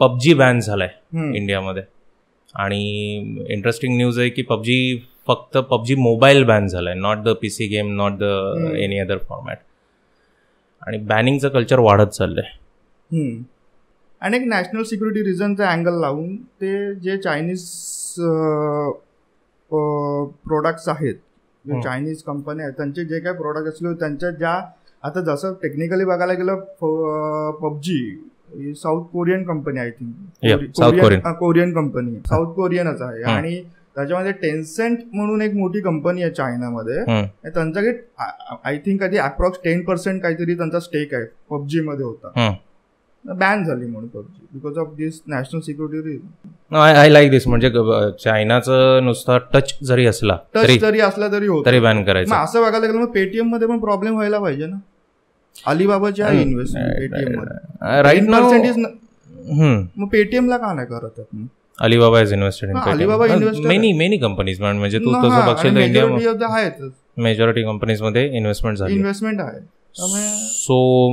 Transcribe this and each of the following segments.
PUBG ban झालाय इंडियामध्ये. आणि इंटरेस्टिंग न्यूज आहे की पबजी फक्त पबजी मोबाईल बॅन झालाय, not the P C game, not the any other format. आणि बॅनिंगचं कल्चर वाढत चाललंय. आणि एक नॅशनल सिक्युरिटी रिझनचा अँगल लावून ते जे चायनीज प्रोडक्ट्स आहेत, जे चायनीज कंपन्या आहेत, त्यांचे जे काही प्रोडक्ट असले त्यांच्या ज्या आता जसं टेक्निकली बघायला गेलं PUBG south Korean company I think Korean company south कोरियनच आहे. आणि त्याच्यामध्ये टेन्सेंट म्हणून एक मोठी कंपनी आहे चायनामध्ये, त्यांच्याकडे आय थिंक कधी अप्रॉक्स 10% काहीतरी त्यांचा स्टेक आहे पबजी मध्ये होता. बॅन झाली म्हणून PUBG because of this national security reason. I like this. म्हणजे चायनाचं नुसता टच जरी असला तरी होतो बॅन करायचं. असं बघायला गेलं मग पेटीएम मध्ये पण प्रॉब्लेम व्हायला पाहिजे ना. अलिबाबाची आहे इन्व्हेस्टमेंट पेटीएम राईट पर्सेंटेज, मग पेटीएमला का नाही करत? Alibaba is invested in Alibaba invest many companies. म्हणजे तू तसं बघशील तर इंडिया मेजॉरिटी कंपनीज मध्ये इन्व्हेस्टमेंट आहे. सो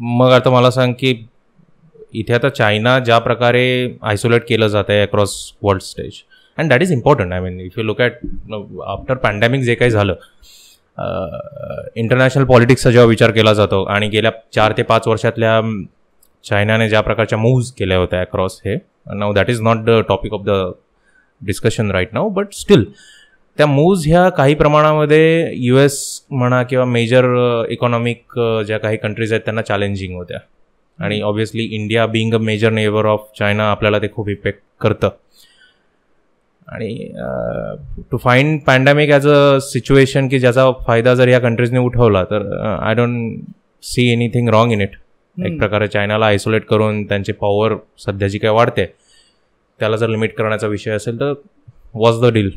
मग आता मला सांग की इथे आता चायना ज्या प्रकारे आयसोलेट केलं जात आहे across world stage, and that is important. I mean if you look at after pandemic जे काही झालं, इंटरनॅशनल पॉलिटिक्सचा जेव्हा विचार केला जातो आणि गेल्या 4 ते 5 वर्षातल्या चायनाने ज्या प्रकारच्या मूव्ज केल्या होत्या अक्रॉस हे, now that is not the topic of the discussion right now, but still त्या मूव्ज ह्या काही प्रमाणामध्ये US म्हणा किंवा मेजर इकॉनॉमिक ज्या काही कंट्रीज आहेत त्यांना चॅलेंजिंग होत्या. आणि obviously India being a major neighbour of China आपल्याला ते खूप इफेक्ट करतं. आणि to find pandemic as a situation की ज्याचा फायदा जर या कंट्रीजने उठवला तर I don't see anything wrong in it. एक प्रकारे चायनाला आयसोलेट करून त्यांची पॉवर सध्या जी काय वाढते त्याला जर लिमिट करण्याचा विषय असेल तर वॉज द डील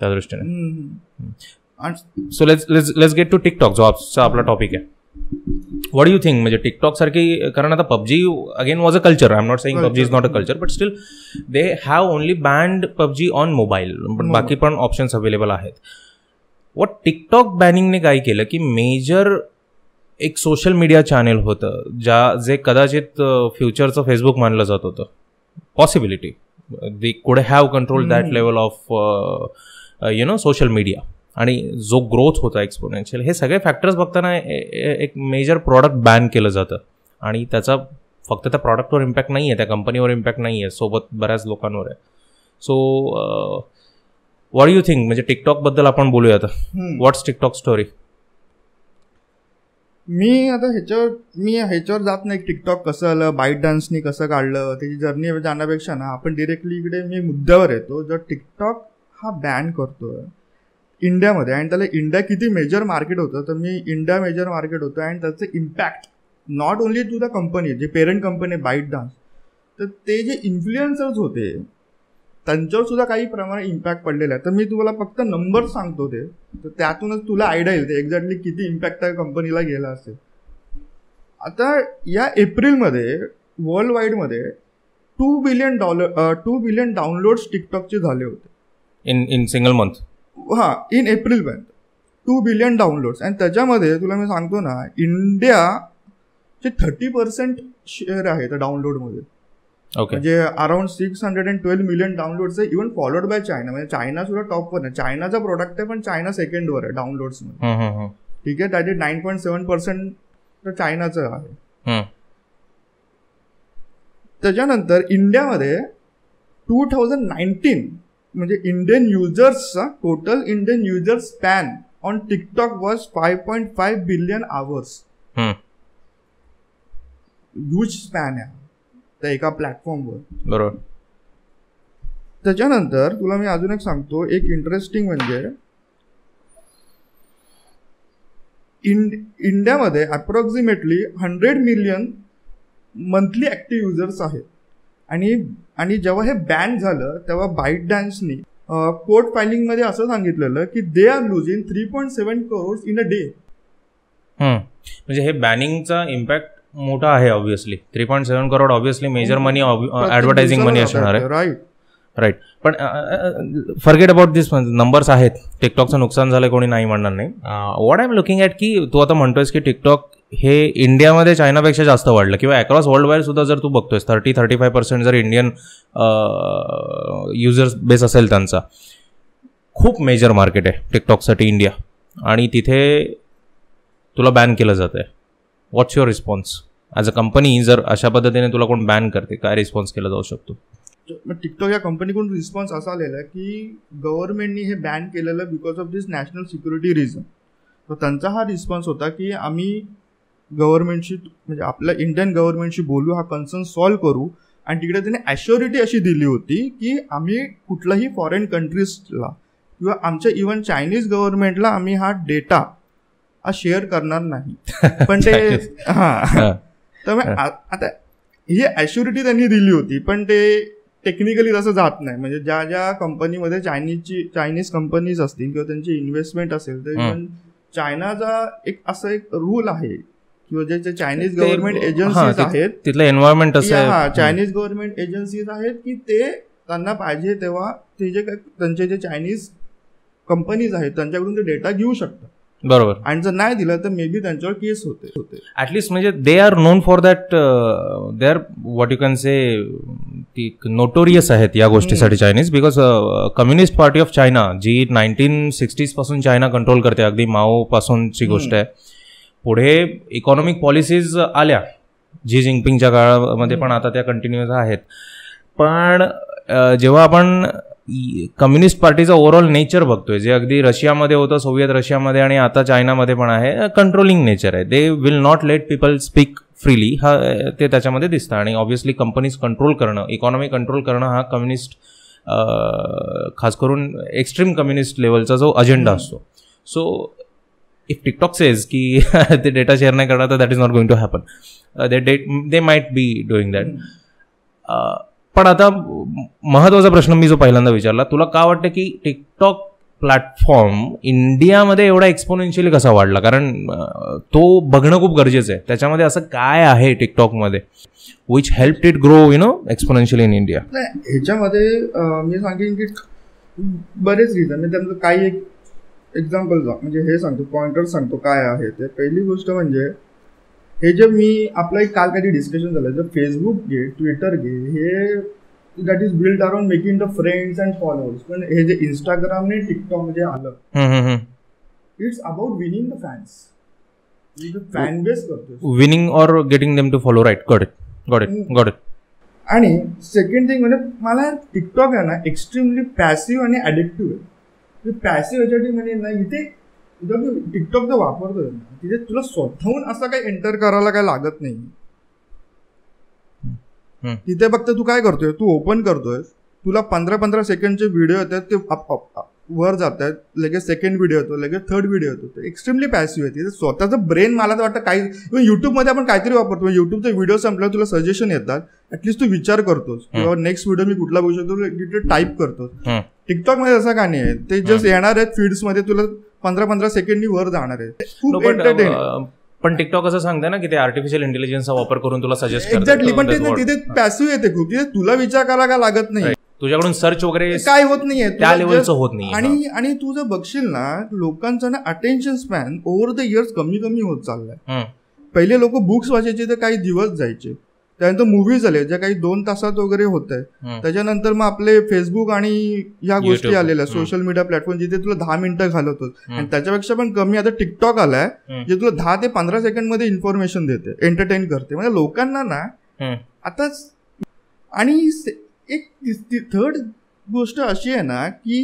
त्या दृष्टीने. So let's get to TikTok, जो आजचा आपला टॉपिक आहे. व्हॉट डू यू थिंक म्हणजे टिकटॉक सारखी, कारण आता PUBG again was a culture, I am not saying PUBG is not a culture, but still they have only banned PUBG on mobile, but बाकी पण ऑप्शन्स अवेलेबल आहेत. What TikTok बॅनिंगने काय केलं की मेजर एक सोशल मीडिया चॅनेल होतं जे कदाचित फ्युचरचं फेसबुक मानलं जात होतं. Possibility they could have control that level of social media आणि जो ग्रोथ होता एक्सपोनेन्शियल. हे सगळे फॅक्टर्स बघताना एक मेजर प्रॉडक्ट बॅन केलं जातं आणि त्याचा फक्त त्या प्रॉडक्टवर इम्पॅक्ट नाही आहे, त्या कंपनीवर इम्पॅक्ट नाही आहे, सोबत बऱ्याच लोकांवर आहे. So what do you think म्हणजे टिकटॉकबद्दल आपण बोलूया आता. व्हॉट्स टिकटॉक स्टोरी? मी ह्याच्यावर जात नाही टिकटॉक कसं आलं, बाईट डान्सनी कसं काढलं, त्याची जर्नी जाण्यापेक्षा ना आपण डिरेक्टली इकडे मी मुद्द्यावर येतो. जर टिकटॉक हा बॅन करतोय इंडियामध्ये आणि त्याला इंडिया किती मेजर मार्केट होतं तर मी इंडिया मेजर मार्केट होतं आणि त्याचं impact not only to the company, जे पेरंट कंपनी आहे बाईट डान्स, तर ते जे इन्फ्लुएन्सर्स होते त्यांच्यावर सुद्धा काही प्रमाणात इम्पॅक्ट पडलेला आहे. तर मी तुम्हाला फक्त नंबर सांगतो ते, तर त्यातूनच तुला आयडिया येईल ते एक्झॅक्टली किती इम्पॅक्ट त्या कंपनीला गेला असेल. आता या एप्रिलमध्ये वर्ल्ड वाईडमध्ये $2 बिलियन डाउनलोड्स टिकटॉकचे झाले होते इन सिंगल मंथ. हां, इन एप्रिल पर्यंत $2 बिलियन डाउनलोड्स. आणि त्याच्यामध्ये तुला मी सांगतो ना इंडियाचे 30% शेअर आहे त्या डाउनलोडमध्ये. ओके, म्हणजे अराउंड 612 million डाउनलोड्स आहे, इव्हन फॉलोड बाय चायना. म्हणजे चायना सुद्धा टॉपवर आहे, चायनाचा प्रोडक्ट आहे पण चायना सेकंडवर आहे डाउनलोड्समध्ये. ठीक आहे, त्याचे 9.7% तर चायनाचं आहे. त्याच्यानंतर इंडियामध्ये 2019 म्हणजे इंडियन युजर्सचा total Indian users span on TikTok was 5.5 billion hours. Huge span आहे त्या एका प्लॅटफॉर्मवर, बरोबर. त्याच्यानंतर तुला मी अजून एक सांगतो एक इंटरेस्टिंग म्हणजे इंडियामध्ये approximately 100 million monthly active users आहेत. आणि जेव्हा हे बॅन झालं तेव्हा बाईट डान्सनी कोर्ट फायलिंगमध्ये असं सांगितलेलं की they are losing 3.7 crores in a day. म्हणजे हे बॅनिंगचा इम्पॅक्ट मोठा आहे obviously. 3.7 crore obviously major money, advertising money असणार आहे. राईट, पण फॉरगेट अबाउट दिस नंबर्स आहेत. टिकटॉकचं नुकसान झालं कोणी नाही म्हणणार नाही. What I am looking at की तू आता म्हणतोयस की टिकटॉक हे इंडियामध्ये चायनापेक्षा जास्त वाढलं किंवा अक्रॉस वर्ल्ड वाईड सुद्धा जर तू बघतोयस 30-35% जर इंडियन युजर्स बेस असेल त्यांचा, खूप मेजर मार्केट आहे टिकटॉकसाठी इंडिया, आणि तिथे तुला बॅन केलं जातं आहे. What's your response as a company? जर अशा पद्धतीने तुला कोण बॅन करते, काय रिस्पॉन्स केला जाऊ शकतो? मग टिकटॉक या कंपनीकडून रिस्पॉन्स असा आलेला आहे की गव्हर्नमेंटनी हे बॅन केलेलं because of this national security reason. तर त्यांचा हा रिस्पॉन्स होता की आम्ही गव्हर्नमेंटशी, म्हणजे आपल्या इंडियन गव्हर्नमेंटशी बोलू, हा कन्सर्न सॉल्व्ह करू. आणि तिकडे त्यांनी ॲश्युरिटी अशी दिली होती की आम्ही कुठल्याही फॉरेन कंट्रीजला किंवा आमच्या इव्हन चायनीज गव्हर्नमेंटला आम्ही हा डेटा हा शेअर करणार नाही. पण ते हां, तर मग आता ही ॲश्युरिटी त्यांनी दिली होती, पण ते टेक्निकली तसं जात नाही. म्हणजे ज्या ज्या कंपनीमध्ये चायनीज कंपनीज असतील किंवा त्यांची इन्व्हेस्टमेंट असेल, तर इव्हन चायनाचा एक असा एक रूल आहे किंवा जे चायनीज गव्हर्नमेंट एजन्सीज आहेत, तिथलं एन्व्हायरमेंट असं आहे, हां चायनीज गव्हर्नमेंट एजन्सीज आहेत की ते त्यांना पाहिजे तेव्हा ते जे त्यांचे जे चायनीज कंपनीज आहेत त्यांच्याकडून ते डेटा घेऊ शकतात. बरोबर. आणि जर नाही दिला तर मे बी त्यांच्यावर केस होते ॲटलिस्ट. म्हणजे they are known for that, they are what you can say, ती नोटोरियस आहेत या गोष्टीसाठी Chinese. Because communist party of China जी 1960s पासून चायना कंट्रोल करते, अगदी माओपासूनची गोष्ट आहे. पुढे इकॉनॉमिक पॉलिसीज आल्या जी जिंगपिंगच्या काळामध्ये, पण आता त्या कंटिन्युअस आहेत. पण जेव्हा आपण कम्युनिस्ट पार्टीचा ओव्हरऑल नेचर बघतोय, जे अगदी रशियामध्ये होतं, सोव्हिएत रशियामध्ये, आणि आता चायनामध्ये पण आहे, कंट्रोलिंग नेचर आहे. They will not let people speak freely, हा ते त्याच्यामध्ये दिसतं. आणि ऑब्व्हियसली कंपनीज कंट्रोल करणं, इकॉनॉमी कंट्रोल करणं हा कम्युनिस्ट, खास करून एक्स्ट्रीम कम्युनिस्ट लेवलचा जो अजेंडा असतो. सो इफ टिकटॉक सेज की ते डेटा शेअर नाही करणार, तर that is not going to happen. They might be doing that. पण आता महत्त्वाचा प्रश्न मी जो पहिल्यांदा विचारला, तुला का वाटतं की टिकटॉक प्लॅटफॉर्म इंडियामध्ये एवढा एक्सपोनेन्शियली कसा वाढला? कारण तो बघणं खूप गरजेचं आहे. त्याच्यामध्ये असं काय आहे टिकटॉकमध्ये which help it grow exponentially in India? ह्याच्यामध्ये मी सांगेन की बरेच रिझन, मी त्यामध्ये काही एक एक्झाम्पल म्हणजे हे सांगतो, पॉइंटर सांगतो काय आहे ते. पहिली गोष्ट म्हणजे हे जे मी आपलं एक काल काही डिस्कशन झालं, जर फेसबुक घे, ट्विटर घे, हे that is build around making the friends and followers. पण हे जे इंस्टाग्रामने टिकटॉक मध्ये आलं, it's about winning the fans. Fan base करतो, winning or getting them to follow. Right, got it got it got it. आणि सेकंड थिंग म्हणजे मला टिकटॉक आहे ना एक्स्ट्रीमली पॅसिव्ह आणि ॲडिक्टिव्ह आहे. पॅसिव्ह याच्यासाठी म्हणजे नाही, इथे टिकटॉक जर वापरतोय ना, तिथे तुला स्वतःहून असं काही एंटर करायला काय लागत नाही. तिथे फक्त तू काय करतोय, तू ओपन करतोय, तुला 15-15 सेकंडचे व्हिडिओ येतात, ते वर जात आहेत, लगेच सेकंड व्हिडिओ येतो, लगेच थर्ड व्हिडिओ येतो. ते एक्स्ट्रीमली पॅसिव्ह आहे. तिथे स्वतःचं ब्रेन, मला तर वाटतं काही इव्हन युट्यूबमध्ये आपण काहीतरी वापरतो, युट्यूबचे व्हिडिओ संपल्यावर तुला सजेशन येतात, ॲटलीस्ट तू विचार करतोस किंवा नेक्स्ट व्हिडिओ मी कुठला बघू शकतो, तिथे टाईप करतोस. टिकटॉकमध्ये असं का नाही आहे, ते जस्ट येणार आहेत फीड्समध्ये, तुला 15-15 सेकंडनी वर जाणार आहे. खूप एंटरटेनिंग. पण टिकटॉक असं सांगते ना की ते आर्टिफिशियल इंटेलिजन्सचा वापर करून तुला सजेस्ट करतात. एक्झॅक्टली. पण तिथे पॅसिव्ह येते खूप, तिथे तुला विचार करायला लागत नाही, तुझ्याकडून सर्च वगैरे काय होत नाहीये, त्या लेवलचं होत नाही. आणि तू जर बघशील ना, लोकांचं ना attention span over the years कमी कमी होत चाललाय. पहिले लोक बुक्स वाचायचे तर काही दिवस जायचे, त्यानंतर मूव्हीज आले ज्या काही 2 तासात वगैरे होत आहे. त्याच्यानंतर मग आपले फेसबुक आणि या गोष्टी आलेल्या सोशल मीडिया प्लॅटफॉर्म, जिथे तुला 10 मिनिटं घालवतो, आणि त्याच्यापेक्षा पण कमी आता टिकटॉक आलाय जे तुला 10 ते 15 सेकंडमध्ये इन्फॉर्मेशन देते, एंटरटेन करते. म्हणजे लोकांना ना आता. आणि एक थर्ड गोष्ट अशी आहे ना की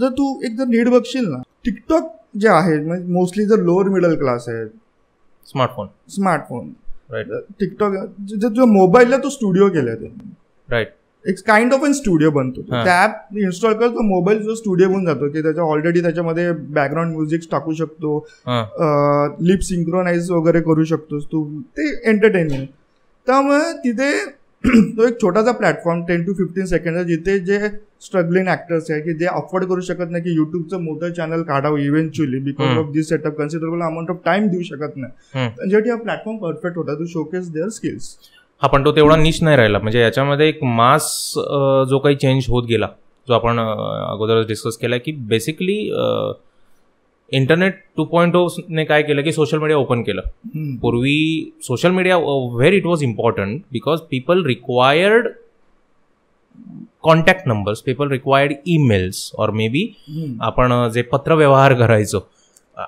जर तू एक जर नीट बघशील ना, टिकटॉक जे आहे म्हणजे मोस्टली जर लोअर मिडल क्लास आहेत, स्मार्टफोन टिकटॉक जो मोबाईलला तो स्टुडिओ केला त्यांनी, राईट, एक काइंड ऑफ अन स्टुडिओ बनतो. त्या ॲप इन्स्टॉल करतो, मोबाईल जो स्टुडिओ बनून जातो की त्याच्या ऑलरेडी त्याच्यामध्ये बॅकग्राऊंड म्युझिक टाकू शकतो, लिप सिंक्रोनाइज वगैरे करू शकतोस तू, ते एंटरटेनमेंट. त्यामुळे तिथे तो एक छोटासा प्लॅटफॉर्म 10 to 15 सेकंड, जिथे जे स्ट्रगलिंग ऍक्टर्स आहेत की जे अफोर्ड करू शकत नाही की युट्यूबचं मोठं चॅनल काढावं eventually, because of this setup considerable amount of time देऊ शकत नाही, त्याच्यासाठी हा प्लॅटफॉर्म परफेक्ट होता टू शोकेस देअर स्किल्स. हा, पण तो तेवढा निश नाही राहिला. म्हणजे याच्यामध्ये एक मास जो काही चेंज होत गेला, जो आपण अगोदर डिस्कस केला की बेसिकली इंटरनेट 2.0ने काय केलं की सोशल मीडिया ओपन केलं. पूर्वी social media very it was important because people required contact numbers, people required emails और मे बी आपण जे पत्रव्यवहार करायचो.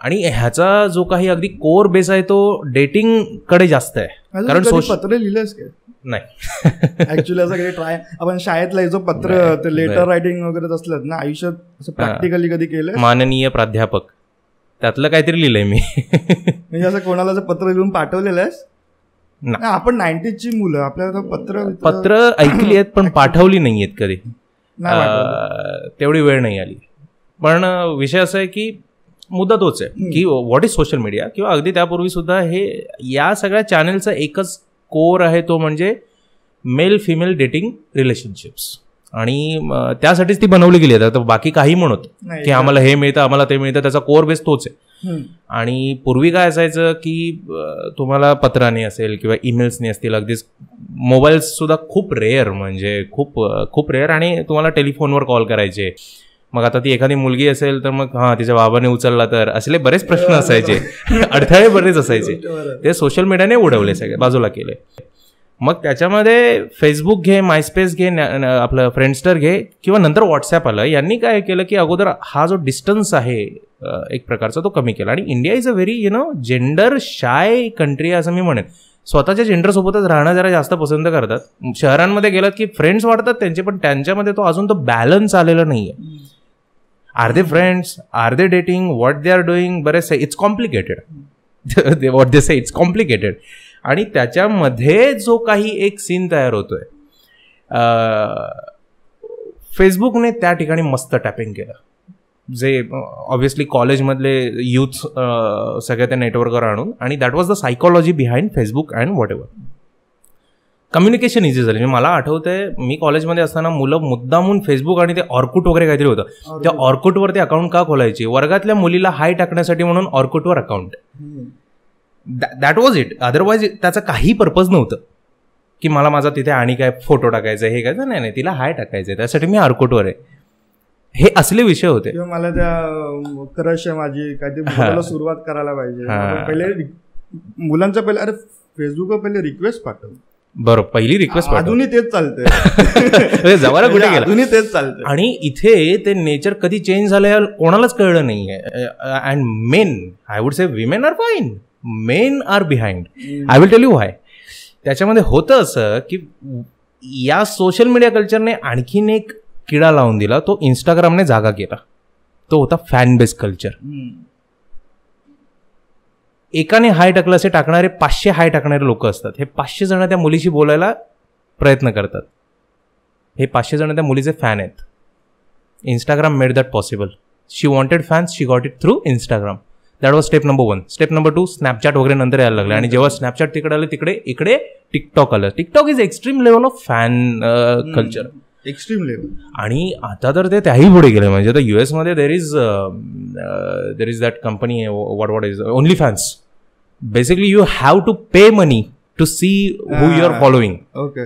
आणि ह्याचा जो काही अगदी कोर बेस आहे तो डेटिंग कडे जास्त आहे. कारण पत्र लिहिलंच काय नाही ऍक्च्युली, असं कधी ट्राय आपण शाळेत लिहायचो पत्र, ते लेटर रायटिंग वगैरे असलं ना. आयुष्यात असं प्रॅक्टिकली कधी केलं? माननीय प्राध्यापक त्यातलं काहीतरी लिहिलंय मी. म्हणजे असं कोणाला जर पत्र लिहून पाठवलेलं आहेस? नाही. आपण 90s ची मुलं, आपल्याला पत्र ऐकली आहेत पण पाठवली नाही आहेत कधी, तेवढी वेळ नाही आली. पण विषय असा आहे की मुद्दा तोच आहे की व्हॉट इज सोशल मीडिया, किंवा अगदी त्यापूर्वी सुद्धा हे या सगळ्या चॅनलचा एकच कोर आहे तो म्हणजे मेल फिमेल डेटिंग रिलेशनशिप्स. आणि त्यासाठीच ती बनवली गेली आहे. बाकी काही म्हणत की आम्हाला हे मिळतं आम्हाला ते मिळतं, त्याचा कोर बेस तोच आहे. आणि पूर्वी काय असायचं की तुम्हाला पत्राने असेल किंवा ईमेल्सने असतील, अगदीच मोबाईल्स सुद्धा खूप रेअर, म्हणजे खूप खूप रेअर. आणि तुम्हाला टेलिफोनवर कॉल करायचे. मग आता ती एखादी मुलगी असेल तर मग हां तिच्या बाबाने उचलला तर असले बरेच प्रश्न असायचे, अडथळे बरेच असायचे. ते सोशल मीडियाने उडवले, सगळे बाजूला केले. मग त्याच्यामध्ये फेसबुक घे, मायस्पेस घे, आपलं फ्रेंडस्टर घे, किंवा नंतर व्हॉट्सॲप आलं. यांनी काय केलं की अगोदर हा जो डिस्टन्स आहे एक प्रकारचा तो कमी केला. आणि India is a very gender shy country असं मी म्हणेन. स्वतःच्या जेंडरसोबतच राहणं जरा जास्त पसंत करतात. शहरांमध्ये गेलात की फ्रेंड्स वाढतात त्यांचे, पण त्यांच्यामध्ये तो अजून तो बॅलन्स आलेला नाही आहे. Are they friends, are they dating, what they are doing, बरेच it's complicated. What they say it's complicated. आणि त्याच्यामध्ये जो काही एक सीन तयार होतोय, फेसबुकने त्या ठिकाणी मस्त टॅपिंग केलं, जे ऑब्व्हियसली कॉलेजमधले यूथ सगळ्या त्या नेटवर्कवर आणून. आणि that was the psychology behind Facebook and whatever. Communication easy झाली. मला आठवतंय मी कॉलेजमध्ये असताना मुलं मुद्दामून फेसबुक आणि ते ऑर्कुट वगैरे काहीतरी होतं, त्या ऑर्कुटवर ते अकाउंट का खोलायची? वर्गातल्या मुलीला हाय टाकण्यासाठी म्हणून ऑर्कुटवर account. That was it. Otherwise त्याचा काही पर्पज नव्हतं की मला माझा तिथे आणि काय फोटो टाकायचा, हे काय नाही, नाही तिला हाय टाकायचं आहे त्यासाठी मी ऑर्कुटवर आहे. हे असले विषय होते. मला त्या क्रश आहे माझी, काहीतरी सुरुवात करायला पाहिजे. पहिले मुलांचा पहिले अरे फेसबुकवर पहिले रिक्वेस्ट पाठव. बरोबर, पहिली रिक्वेस्ट अजूनही तेच चालतंय. जवाला कुठे गेला? अजूनही तेच चालतंय. आणि इथे ते नेचर कधी चेंज झालं कोणालाच कळलं नाहीये. And men, I would say women are fine, men are behind. I will tell you why. त्याच्यामध्ये होतं असं की या सोशल मीडिया कल्चरने आणखीन एक किडा लावून दिला, तो इंस्टाग्रामने जागा केला. तो होता फॅन बेस कल्चर. एकाने हाय टाकलं असे टाकणारे 500 हाय टाकणारे लोक असतात. हे 500 जण त्या मुलीशी बोलायला प्रयत्न करतात. हे 500 जण त्या मुलीचे फॅन आहेत. Instagram made that possible. She wanted fans, she got it through Instagram. That was step number 1. Step number 2, Snapchat वगैरे नंतर यायला लागलं. आणि जेव्हा स्नॅपचॅट तिकडे आलं, तिकडे इकडे टिकटॉक आलं. TikTok is extreme level of fan culture, extreme level. आणि आता तर ते त्याही पुढे गेले. म्हणजे आता युएसमध्ये there is that company, what is only fans. Basically you have to pay money to see who you are following. Okay.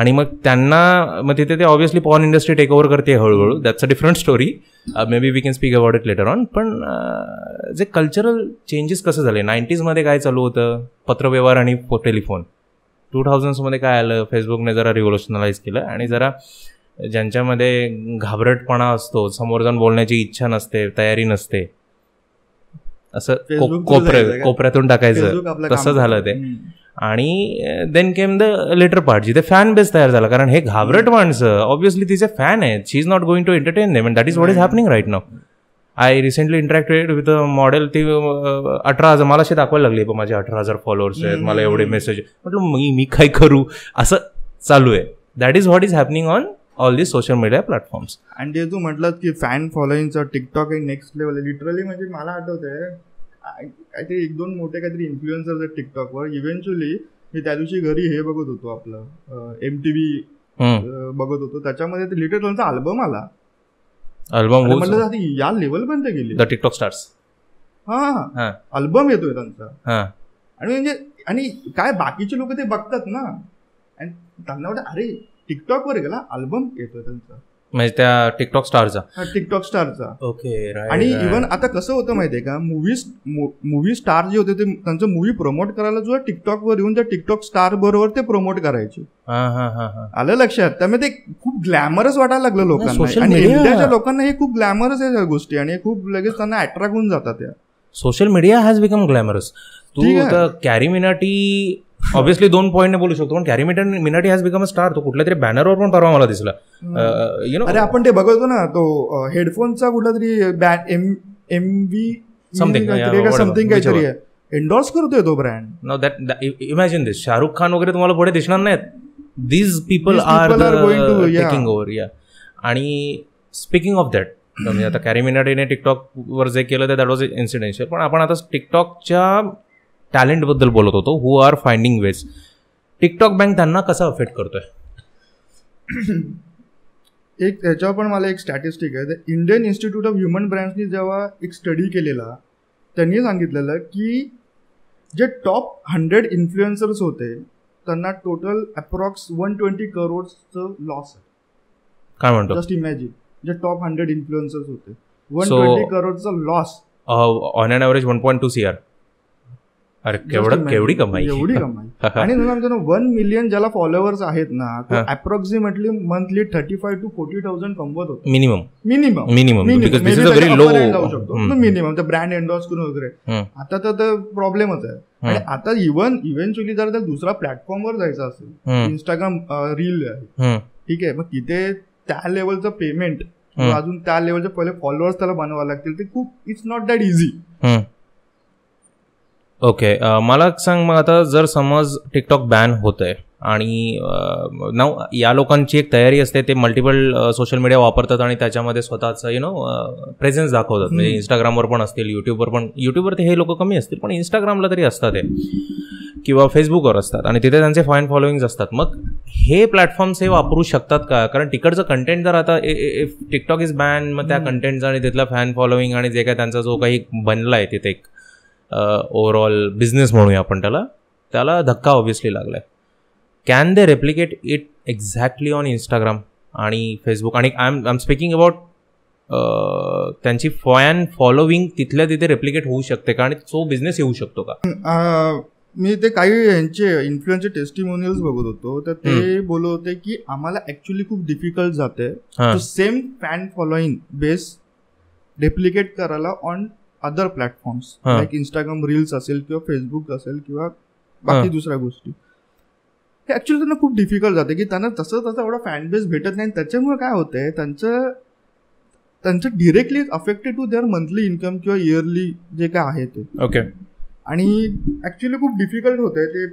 आणि मग त्यांना मग तिथे ते obviously porn industry take over करते हळूहळू. That's a different story. Maybe we can speak about it later on. पण जे कल्चरल चेंजेस कसं झाले, 90s मध्ये काय चालू होतं? पत्रव्यवहार आणि टेलिफोन. 2000s मध्ये काय आलं? फेसबुकने जरा रिव्होल्युशनलाइज केलं. आणि जरा ज्यांच्यामध्ये घाबरटपणा असतो, समोर जाऊन बोलण्याची इच्छा नसते, तयारी नसते, असं कोपऱ्यातून टाकायचं, तसं झालं ते. आणि then came the later part जिथे फॅन बेस तयार झाला. कारण हे घाबरट माणसं ऑब्व्हियसली तिचे फॅन आहेत. She is not going to entertain them, and that is what is happening right now. I recently interacted with a model. ती 18,000 मला असे दाखवायला लागली, पण माझे 18,000 फॉलोअर्स आहेत, मला एवढे मेसेज. म्हटलं मी काय करू? असं चालू आहे. That is what is happening on all the social media platforms. आणि ते तू म्हटलं की फॅन फॉलोईंगचं टिकटॉक हे नेक्स्ट लेवल आहे लिटरली. म्हणजे मला आठवतंय काहीतरी 1-2 मोठे काहीतरी इन्फ्लुएन्सर्स आहेत टिकटॉकवर. इव्हेंच्युअली मी त्या दिवशी घरी हे बघत होतो, आपलं MTV बघत होतो. त्याच्यामध्ये ते लिटल टोनचा अल्बम आला. अल्बम म्हटलं या लेवल पण ते गेले टिकटॉक स्टार्स. हा, अल्बम येतोय त्यांचा. आणि म्हणजे आणि काय बाकीचे लोक ते बघतात ना, आणि त्यांना वाटत अरे टिकटॉकवर गेला, अल्बम येतोय त्यांचा. म्हणजे त्या टिकटॉक स्टारचा. टिकटॉक स्टारचा. ओके. आणि इव्हन आता कसं होतं माहितीये का, मूवी स्टार जे होते ते त्यांचं मूवी प्रमोट करायला जो टिकटॉकवर येऊन त्या टिकटॉक स्टार बरोबर ते प्रमोट करायचे. आलं लक्षात. त्यामुळे ते खूप ग्लॅमरस वाटायला लागलं लोकांना, आणि इंडियाच्या लोकांना हे खूप ग्लॅमरस आहे या गोष्टी, आणि खूप लगेच त्यांना अट्रॅक्ट होऊन जातात. त्या social media has become glamorous. तू कॅरी मिनाटी ऑब्व्हियसली 2 पॉईंट बोलू शकतो, पण Carry Minati has become a star. तो कुठल्या तरी बॅनरवर पण परवा मला दिसला, यु नो. अरे आपण ते बघतो ना, तो हेडफोनचा कुठला तरी एमव्ही समथिंग काहीतरी एंडोर्स करतोय तो brand. Now that imagine this, Shahrukh Khan वगैरे तुम्हाला पुढे दिसणार नाहीत. These people are taking over. Yeah. आणि स्पीकिंग ऑफ दॅट, म्हणजे आता कॅरी मिनाटीने टिकटॉक वर जे केलं ते दॅट वॉज इन्सिडेन्शियल, पण आपण आता टिकटॉकच्या टॅलेंट बद्दल बोलत होतो. Who are finding ways. TikTok ban त्यांना कसा अफेक्ट करतोय? एक त्याच्यावर पण मला एक स्टॅटिस्टिक आहे. इंडियन इन्स्टिट्यूट ऑफ ह्युमन ब्रँड्सनी जेव्हा एक स्टडी केलेला, त्यांनी सांगितलेलं की जे टॉप 100 इन्फ्लुएन्सर्स होते त्यांना टोटल अप्रॉक्स 120 crores लॉस आहे. काय म्हणतो? जस्ट इमॅजिन, जे टॉप 100 इन्फ्लुएन्सर्स होते 120 crores loss. On an average 1.2 crore. अरे केवढी कमाई, एवढी कमाई. आणि म्हणून 1 million ज्याला फॉलोअर्स आहेत ना, तो अप्रॉक्सिमेटली मंथली 35,000 to 40,000 कमवत होतो minimum. Minimum minimum because this is a very low. Minimum ते ब्रँड एंडोर्स करून वगैरे. आता तर प्रॉब्लेमच आहे. आणि आता इव्हेंच्युअली जर त्याला दुसरा प्लॅटफॉर्मवर जायचं असेल, इंस्टाग्राम रील आहे, ठीक आहे, मग तिथे त्या लेवलचं पेमेंट अजून त्या लेवलचे पहिले फॉलोअर्स त्याला बनवावे लागतील. ते खूप it's not that easy. Okay. मला सांग, मग आता जर समज टिकटॉक बॅन होतंय आणि नाव या लोकांची एक तयारी असते, ते मल्टिपल सोशल मीडिया वापरतात आणि त्याच्यामध्ये स्वतःचं यु नो प्रेझेन्स दाखवतात. म्हणजे इंस्टाग्रामवर पण असतील, यूट्यूबवर पण. यूट्यूबवर ते हे लोक कमी असतील, पण इंस्टाग्रामला तरी असतात ते, किंवा फेसबुकवर असतात, आणि तिथे त्यांचे फॅन फॉलोईंग्स असतात. मग हे प्लॅटफॉर्म्स हे वापरू शकतात का? कारण तिकडचं कंटेंट जर आता टिकटॉक इज बॅन, मग त्या कंटेंटचा आणि तिथला फॅन फॉलोईंग आणि जे काय त्यांचा जो काही बनला आहे तिथे एक ओव्हरऑल बिझनेस म्हणूया आपण त्याला, त्याला धक्का ऑब्व्हियसली लागलाय. Can they replicate it exactly on Instagram आणि फेसबुक? आणि आय एम स्पीकिंग अबाउट त्यांची फॅन फॉलोविंग तिथल्या तिथे रेप्लिकेट होऊ शकते का, आणि तो बिझनेस येऊ शकतो का? मी ते काही यांचे इन्फ्लुएन्सचे टेस्टिमोनियल्स बघत होतो, तर ते बोलत होते की आम्हाला ऍक्च्युली खूप डिफिकल्ट जाते same fan following base replicate करायला on other platforms like Instagram reels असेल किंवा फेसबुक असेल किंवा बाकी दुसऱ्या गोष्टी. हे ऍक्च्युली त्यांना खूप डिफिकल्ट जाते की त्यांना तसं एवढा फॅन बेस भेटत नाही. त्याच्यामुळे काय होतंय, त्यांचं directly affected to their monthly income किंवा इयरली जे काय आहे ते. ओके. आणि ऍक्च्युली खूप डिफिकल्ट होतंय ते,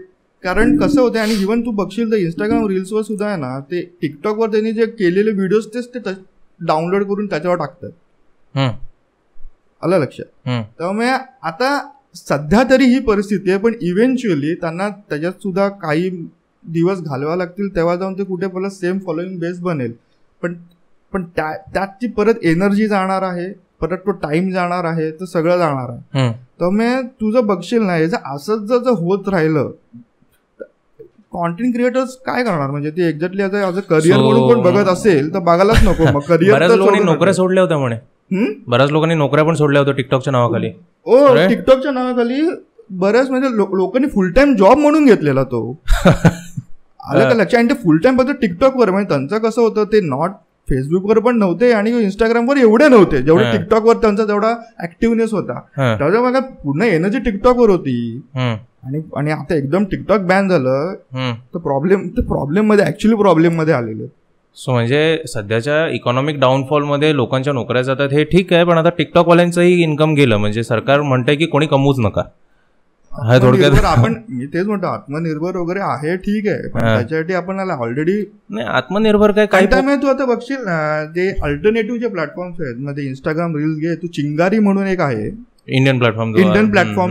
कारण कसं होतंय. आणि इव्हन तू बघशील तर इंस्टाग्राम रील्सवर सुद्धा आहे ना, ते टिकटॉकवर त्यांनी जे केलेले व्हिडिओज तेच ते डाउनलोड करून त्याच्यावर टाकतात. आलं लक्षात. त्यामुळे आता सध्या तरी ही परिस्थिती आहे, पण इव्हेंच्युअली त्यांना त्याच्यात सुद्धा काही दिवस घालवा लागतील, तेव्हा जाऊन ते कुठे परत सेम फॉलोईंग बेस बनेल. पण त्याची परत एनर्जी जाणार आहे, परत तो टाइम जाणार आहे, तर सगळं जाणार आहे. त्यामुळे तुझं बघशील नाही जर असंच जर होत राहिलं, कॉन्टेंट क्रिएटर्स काय करणार? म्हणजे ते एक्झॅक्टली आता असं करिअर म्हणून पण बघत असेल तर बघायलाच नको. मग करिअर नोकऱ्या सोडल्या होत्या म्हणे, बऱ्याच लोकांनी नोकऱ्या पण सोडल्या होत्या टिकटॉकच्या नावाखाली. हो, टिकटॉकच्या नावाखाली बऱ्याच म्हणजे लोकांनी फुल टाइम जॉब म्हणून घेतलेला तो. आलं का लक्षात? आणि ते फुल टाइम फक्त टिकटॉकवर. म्हणजे त्यांचं कसं होतं, ते नॉट फेसबुकवर पण नव्हते आणि इंस्टाग्रामवर एवढे नव्हते जेवढे टिकटॉकवर त्यांचा तेवढा ऍक्टिव्हनेस होता. त्याच्यामुळे पूर्ण एनर्जी टिकटॉकवर होती. आणि आता एकदम टिकटॉक बॅन झालं तर प्रॉब्लेम मध्ये आलेले. सो म्हणजे सध्याच्या इकॉनॉमिक डाऊनफॉलमध्ये लोकांच्या नोकऱ्या जातात, हे ठीक आहे, पण आता टिकटॉकवाल्यांचंही इन्कम गेलं. म्हणजे सरकार म्हणतंय की कोणी कमवूच नका. हा, थोडक्यात आपण मी तेच म्हणतो, आत्मनिर्भर वगैरे आहे, ठीक आहे, पण त्याच्यासाठी आपण ऑलरेडी नाही आत्मनिर्भर काय काय टाइम आहे. तू आता बघशील जे अल्टरनेटिव्ह जे प्लॅटफॉर्म्स आहेत, म्हणजे इंस्टाग्राम रील्स घे तू, चिंगारी म्हणून एक आहे इंडियन प्लॅटफॉर्म्स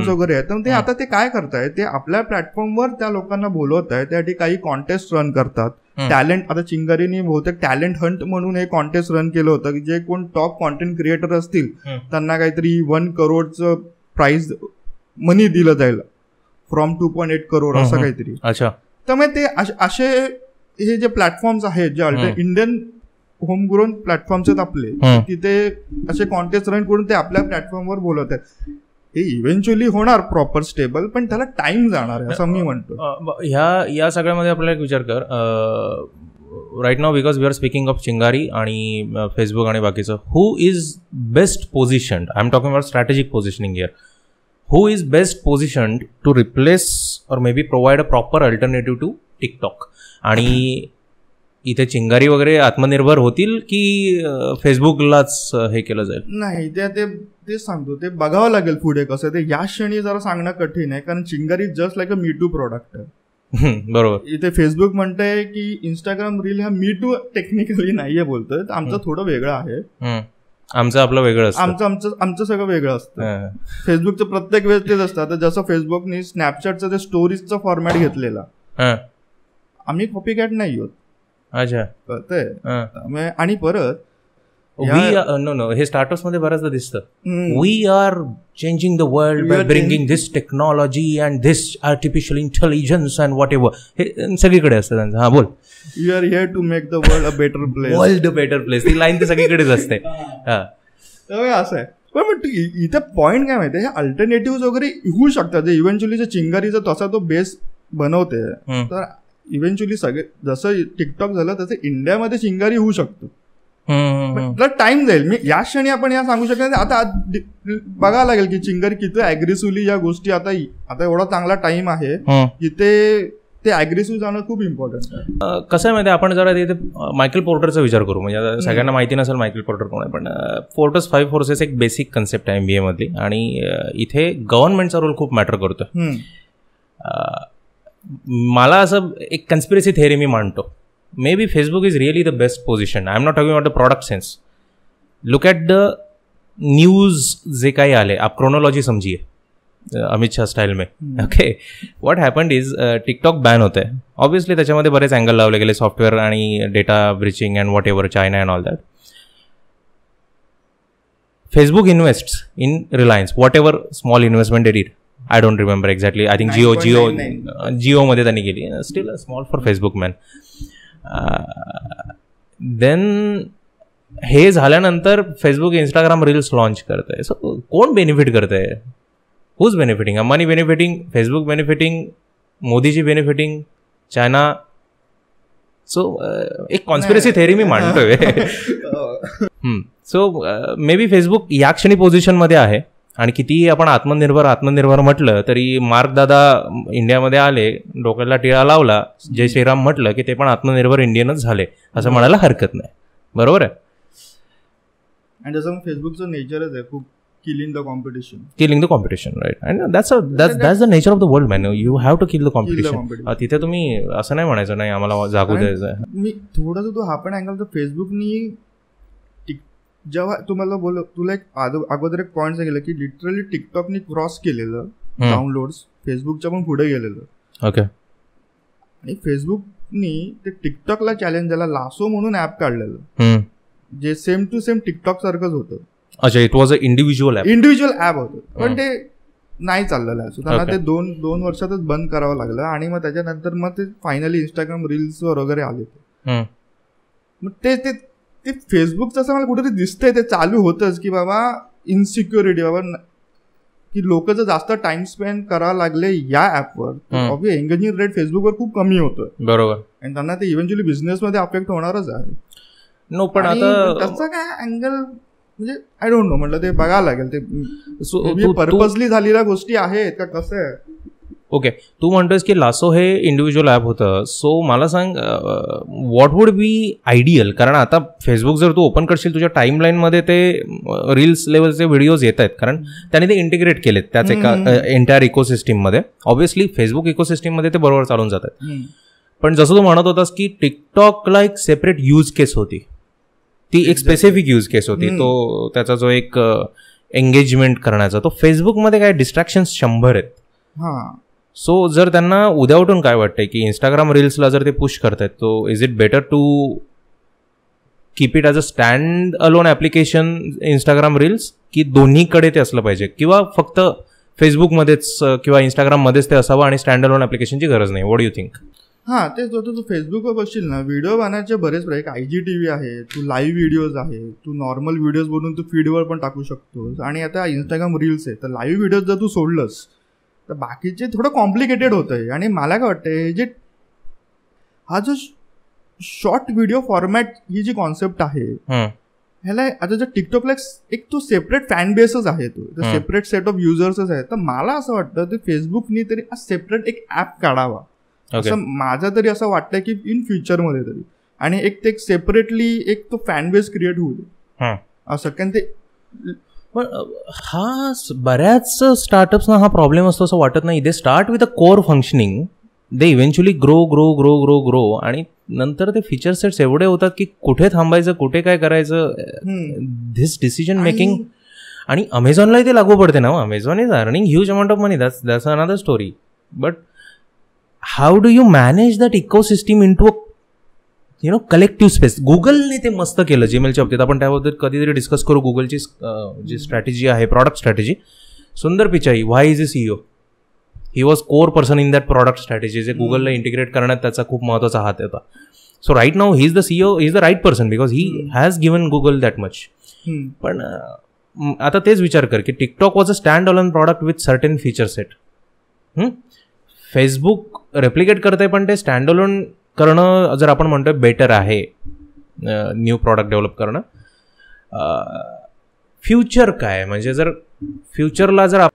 वगैरे आहेत. तर ते आता ते काय करतायत, ते आपल्या प्लॅटफॉर्मवर त्या लोकांना बोलवत आहेत, त्यासाठी काही कॉन्टेस्ट रन करतात. टॅलेंट, आता चिंगारीने बहुतेक टॅलेंट हंट म्हणून हे कॉन्टेस्ट रन केलं होतं की जे कोण टॉप कॉन्टेंट क्रिएटर असतील त्यांना काहीतरी 1 crore प्राइज मनी दिलं जाईल फ्रॉम 2.8 crore असं काहीतरी. त्यामुळे ते असे हे जे प्लॅटफॉर्म्स आहेत जे इंडियन होमग्रोन प्लॅटफॉर्म्स आहेत आपले, तिथे असे कॉन्टेस्ट रन करून ते आपल्या प्लॅटफॉर्मवर बोलत आहेत. हे इव्हेंच्युअली होणार प्रॉपर स्टेबल, पण त्याला टाइम जाणार आहे असं मी म्हणतो. या सगळ्यामध्ये आपल्याला एक विचार कर right now, because we are speaking of Chingari आणि फेसबुक आणि बाकीचं, who is best positioned, I am talking about strategic positioning here, who is best positioned to replace और may be provide a proper alternative to TikTok? आणि इथे चिंगारी वगैरे आत्मनिर्भर होतील की फेसबुकलाच हे केलं जाईल? नाही, ते सांगतो, ते बघावं लागेल पुढे कसं. ते या क्षणी जरा सांगणं कठीण आहे, कारण Chingari just like a me too product आहे. बरोबर, इथे फेसबुक म्हणतंय की इंस्टाग्राम रील हा मी टू टेक्निकली नाहीये बोलतोय, आमचं थोडं वेगळं आहे, आमचं आपलं वेगळं असतं, आमचं सगळं वेगळं असतं. फेसबुकचं प्रत्येक वेळेस तेच असतं. जसं फेसबुकने स्नॅपचॅटचं ते स्टोरीजचा फॉर्मॅट घेतलेला, आम्ही कॉपीकॅट नाही होत. अच्छा, कळतंय. आणि परत नो नो हे स्टार्टअप्स मध्ये बऱ्याचदा दिसतं, we are changing the world by bringing this technology and this artificial intelligence and whatever, हे सगळीकडे असतं त्यांचं. हा बोल, you are here to make the world a better place, world a better place, ती लाईन तर सगळीकडेच असते. हा, त्यामुळे असं आहे. पण इथे पॉईंट काय माहिती, हे अल्टरनेटिव्ह वगैरे होऊ शकतात. जे इव्हेंच्युअली जे चिंगारी जर तसा तो बेस बनवते, तर इव्हेंच्युअली सगळे जसं टिकटॉक झालं तसं इंडियामध्ये चिंगारी होऊ शकतो. टाइम जाईल. मी या क्षणी आपण या सांगू शकत नाही. आता बघायला लागेल की चिंगारी किती अग्रेसिव्हली या गोष्टी, आता एवढा चांगला टाइम आहे की ते अग्रेसिव्ह जाणं खूप इम्पॉर्टंट आहे. कसं आहे माहिती, आपण जरा तिथे मायकल पोर्टरचा विचार करू. म्हणजे सगळ्यांना माहिती नसेल मायकल पोर्टर कोण आहे, पण फोर्टर्स फाईव्ह फोर्सेस एक बेसिक कन्सेप्ट आहे MBA मधली, आणि इथे गव्हर्नमेंटचा रोल खूप मॅटर करतोय. मला असं एक कन्स्पिरसी थेअरी मी मांडतो, maybe Facebook is really the best position. I am not talking about the product sense. Look at the news जे काही आले, आप क्रोनोलॉजी समझिए अमित शाह स्टाईल में. Okay, what happened is TikTok ban होतं आहे. ऑब्व्हियसली त्याच्यामध्ये बरेच अँगल लावले गेले, सॉफ्टवेअर आणि data breaching and whatever, China and all that. Facebook invest in Reliance, whatever small investment did it. I don't remember exactly. I think जिओमध्ये त्यांनी गेली, still small for Facebook man. Then हे झाल्यानंतर Facebook Instagram reels launch करत आहे. So कोण benefit करत आहे? Who is benefiting? Ambani benefiting, Facebook benefiting, Modiji benefiting, China. So एक कॉन्स्पिरसी थेअरी मी मांडतोय. सो मे बी फेसबुक या क्षणी पोझिशनमध्ये आहे. आणि कितीही आपण आत्मनिर्भर आत्मनिर्भर म्हटलं तरी मार्क दादा इंडियामध्ये आले, डोक्याला टिळा लावला, जय श्रीराम म्हटलं की ते पण आत्मनिर्भर इंडियनच झाले असं म्हणायला हरकत नाही. बरोबर आहे. आणि जसं फेसबुकचं नेचरच आहे खूप killing the competition right. And that's the nature of the world man. You have to kill the competition. तिथे तुम्ही असं नाही म्हणायचं नाही आम्हाला जागू द्यायचं. मी थोडंसं तो हा पण अँगल, तर फेसबुकनी जेव्हा तुम्हाला तुला एक अगोदर एक पॉईंट सांगितलं की लिटरली टिकटॉकनी क्रॉस केलेलं डाउनलोड फेसबुकच्या पण पुढे गेलेलं. ओके, आणि फेसबुकनी ते टिकटॉकला चॅलेंज द्यायला लासो म्हणून ऍप काढलेलं, जे सेम टू सेम टिकटॉक सारखंच होतं. अच्छा, it was a individual app होतं, पण ते नाही चाललेलं आहे. सो त्यांना ते दोन वर्षातच बंद करावं लागलं. आणि मग त्याच्यानंतर मग ते फायनली इंस्टाग्राम रील्स वगैरे आले. ते मग ते फेसबुकचं असं मला कुठेतरी दिसतंय ते चालू होतंच की बाबा इनसिक्युरिटी, बाबा की लोक जर जास्त टाइम स्पेंड करायला लागले या ऍपवर, ऑब्व्हियसली एंगेजिंग रेट फेसबुकवर खूप कमी होतोय. बरोबर. आणि त्यांना ते इव्हेंच्युअली बिझनेसमध्ये अफेक्ट होणारच आहे. नो, पण आता त्याचा काय अँगल म्हणजे आय डोंट नो, म्हटलं ते बघायला लागेल. ते पर्पजली झालेल्या गोष्टी आहेत का कसं आहे? ओके, तू म्हणतोयस की लासो हे इंडिव्हिज्युअल ॲप होतं. सो मला सांग, व्हॉट वुड बी आयडियल? कारण आता फेसबुक जर तू ओपन करशील तुझ्या टाईमलाईनमध्ये ते रील्स लेवलचे व्हिडिओज येत आहेत, कारण त्याने ते इंटिग्रेट केलेत त्याच एका एंटायर इकोसिस्टीममध्ये. ऑब्व्हियसली फेसबुक इकोसिस्टीममध्ये ते बरोबर चालून जातात. पण जसं तू म्हणत होतास की टिकटॉकला एक सेपरेट यूज केस होती, ती एक स्पेसिफिक यूज केस होती, तो त्याचा जो एक एंगेजमेंट करण्याचा, तो फेसबुकमध्ये काय डिस्ट्रॅक्शन्स 100 आहेत. हां, सो जर त्यांना उद्या उठून काय वाटतंय की इंस्टाग्राम रील्सला जर ते पुश करत आहेत, तो is it better to keep it as a stand alone application Instagram reels, की दोन्हीकडे ते असलं पाहिजे, किंवा फक्त फेसबुकमध्येच किंवा इंस्टाग्राममध्येच ते असावं आणि स्टँड अलोन ॲप्लिकेशनची गरज नाही? What do you think? हां तेच होतं. तू फेसबुकवर बघशील ना, व्हिडिओ बनवायचे बरेच प्रकार. एक IGTV आहे, तू लाईव्ह व्हिडिओज आहे, तू नॉर्मल व्हिडिओज बनवून तू फीडवर पण टाकू शकतोस. आणि आता इंस्टाग्राम रील्स आहे, तर लाईव्ह व्हिडिओज जर तू सोडलंस तर बाकीचे थोडं कॉम्प्लिकेटेड होतं आहे. आणि मला काय वाटतं हे जे हा जो शॉर्ट व्हिडिओ फॉर्मॅट ही जी कॉन्सेप्ट आहे ह्याला आता जर टिकटॉकला एक तो सेपरेट फॅन बेसच आहे, तो सेपरेट सेट ऑफ युजर्सच आहे. तर मला असं वाटतं की फेसबुकनी तरी सेपरेट एक ॲप काढावा असं माझं तरी असं वाटतंय की इन फ्युचरमध्ये तरी. आणि एक ते सेपरेटली एक तो फॅन बेस क्रिएट होऊ दे असं. कारण ते पण हा बऱ्याच स्टार्टअप्सना हा प्रॉब्लेम असतो असं वाटत नाही. They start with a core functioning, they eventually grow grow grow grow grow आणि नंतर ते फीचर सेट्स एवढे होतात की कुठे थांबायचं कुठे काय करायचं धिस डिसिजन मेकिंग. आणि अमेझॉनलाही ते लागू पडते ना. Amazon is earning huge amount of money, that's another story. But how do you manage that ecosystem in to a you know collective space. गुगलने ते मस्त केलं जीमेलच्या बाबतीत. आपण त्याबाबत कधीतरी डिस्कस करू. गुगलची जी स्ट्रॅटेजी आहे product strategy. Sundar Pichai why is a CEO, he was core person in that product strategy. जे गुगलला इंटिग्रेट करण्यात त्याचा खूप महत्त्वाचा हात होता. So right now he is the CEO, he is the right person because he has given Google that much. पण आता तेच विचार कर की TikTok was a stand ऑलन product with certain feature set. Facebook replicate करते पण ते स्टँड ऑलन करणं जर आपण म्हणतोय बेटर आहे न्यू प्रॉडक्ट डेव्हलप करणं. फ्युचर काय म्हणजे जर फ्युचरला जर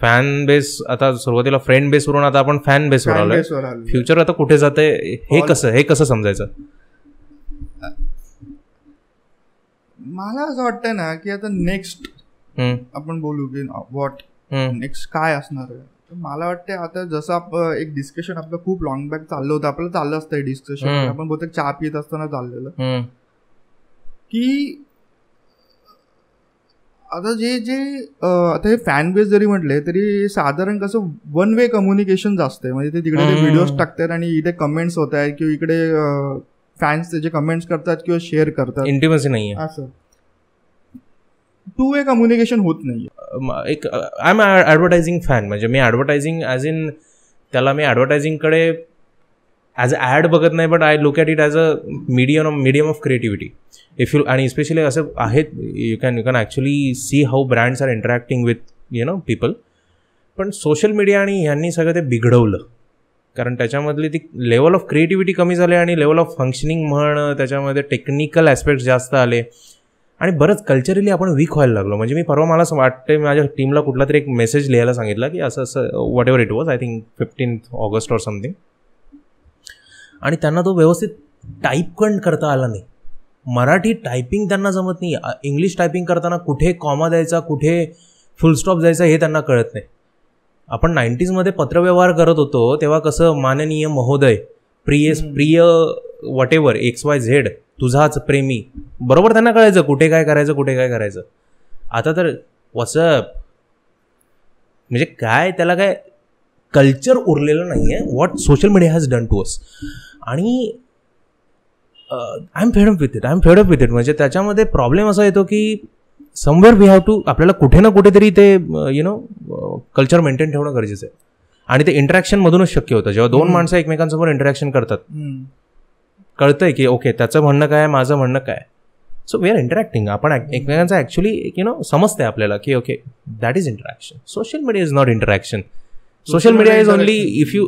फॅन बेस आता सुरुवातीला फ्रेंड बेसवरून आता आपण फॅन बेसवर आलोय, फ्युचर आता कुठे जाते हे कसं समजायचं. मला असं वाटतंय ना की आता नेक्स्ट आपण बोलू की व्हॉट नेक्स्ट काय असणार आहे. मला वाटतंय आता जसं एक डिस्कशन आपलं खूप लॉंग बॅक चाललं होतं. आपलं चाललं असतं हे डिस्कशन आपण बहुतेक चहा पित असताना चाललेलं की आता जे जे आता हे फॅन बेस जरी म्हटले तरी साधारण कसं वन वे कम्युनिकेशन जास्त आहे. म्हणजे ते तिकडे ते व्हिडिओज टाकतात आणि इथे कमेंट्स होत आहेत किंवा इकडे फॅन्स त्याचे कमेंट्स करतात किंवा शेअर करतात. इंटिमसी नाही आहे असं. टू वे कम्युनिकेशन होत नाही. एक आय एम ॲडव्हर्टायझिंग फॅन म्हणजे मी ॲडव्हर्टायझिंग ॲज इन त्याला मी ॲडव्हर्टायझिंगकडे ॲज अ ॲड बघत नाही but I look at it as a medium of creativity. If you आणि स्पेशली असं आहेत you can actually see how brands are interacting with you know people. पण social media आणि ह्यांनी सगळं ते बिघडवलं कारण त्याच्यामधली ती लेवल ऑफ क्रिएटिव्हिटी कमी झाली आणि लेवल ऑफ फंक्शनिंग म्हणणं त्याच्यामध्ये टेक्निकल ॲस्पेक्ट्स जास्त आले आणि बरंच कल्चरली आपण वीक व्हायला लागलो. म्हणजे मी परवा मला असं वाटतं माझ्या टीमला कुठला तरी एक मेसेज लिहायला सांगितला की असं असं whatever it was I think 15th August or something. आणि त्यांना तो व्यवस्थित टाईपकण करता आला नाही. मराठी टायपिंग त्यांना जमत नाही. इंग्लिश टायपिंग करताना कुठे कॉमा द्यायचा कुठे फुलस्टॉप द्यायचा हे त्यांना कळत नाही. आपण 90s मध्ये पत्रव्यवहार करत होतो तेव्हा कसं माननीय महोदय प्रिय वॉट एव्हर XYZ तुझाच प्रेमी बरोबर त्यांना कळायचं कुठे काय करायचं. आता तर व्हॉट्सअप म्हणजे काय त्याला काय कल्चर उरलेलं नाही आहे what social media has done to us. आणि I am fed up with it. म्हणजे त्याच्यामध्ये प्रॉब्लेम असा येतो की समवेअर वी हॅव टू आपल्याला कुठे ना कुठेतरी ते यु नो कल्चर मेंटेन ठेवणं गरजेचं आहे. आणि ते इंटरॅक्शन मधूनच शक्य होतं. जेव्हा दोन माणसं एकमेकांसमोर इंटरॅक्शन करतात कळतंय की ओके त्याचं म्हणणं काय माझं म्हणणं काय. So we are interacting. आपण एकमेकांचा ॲक्च्युली यु नो समजतंय आपल्याला की okay that is interaction. Social media is not interaction. Social media is only if you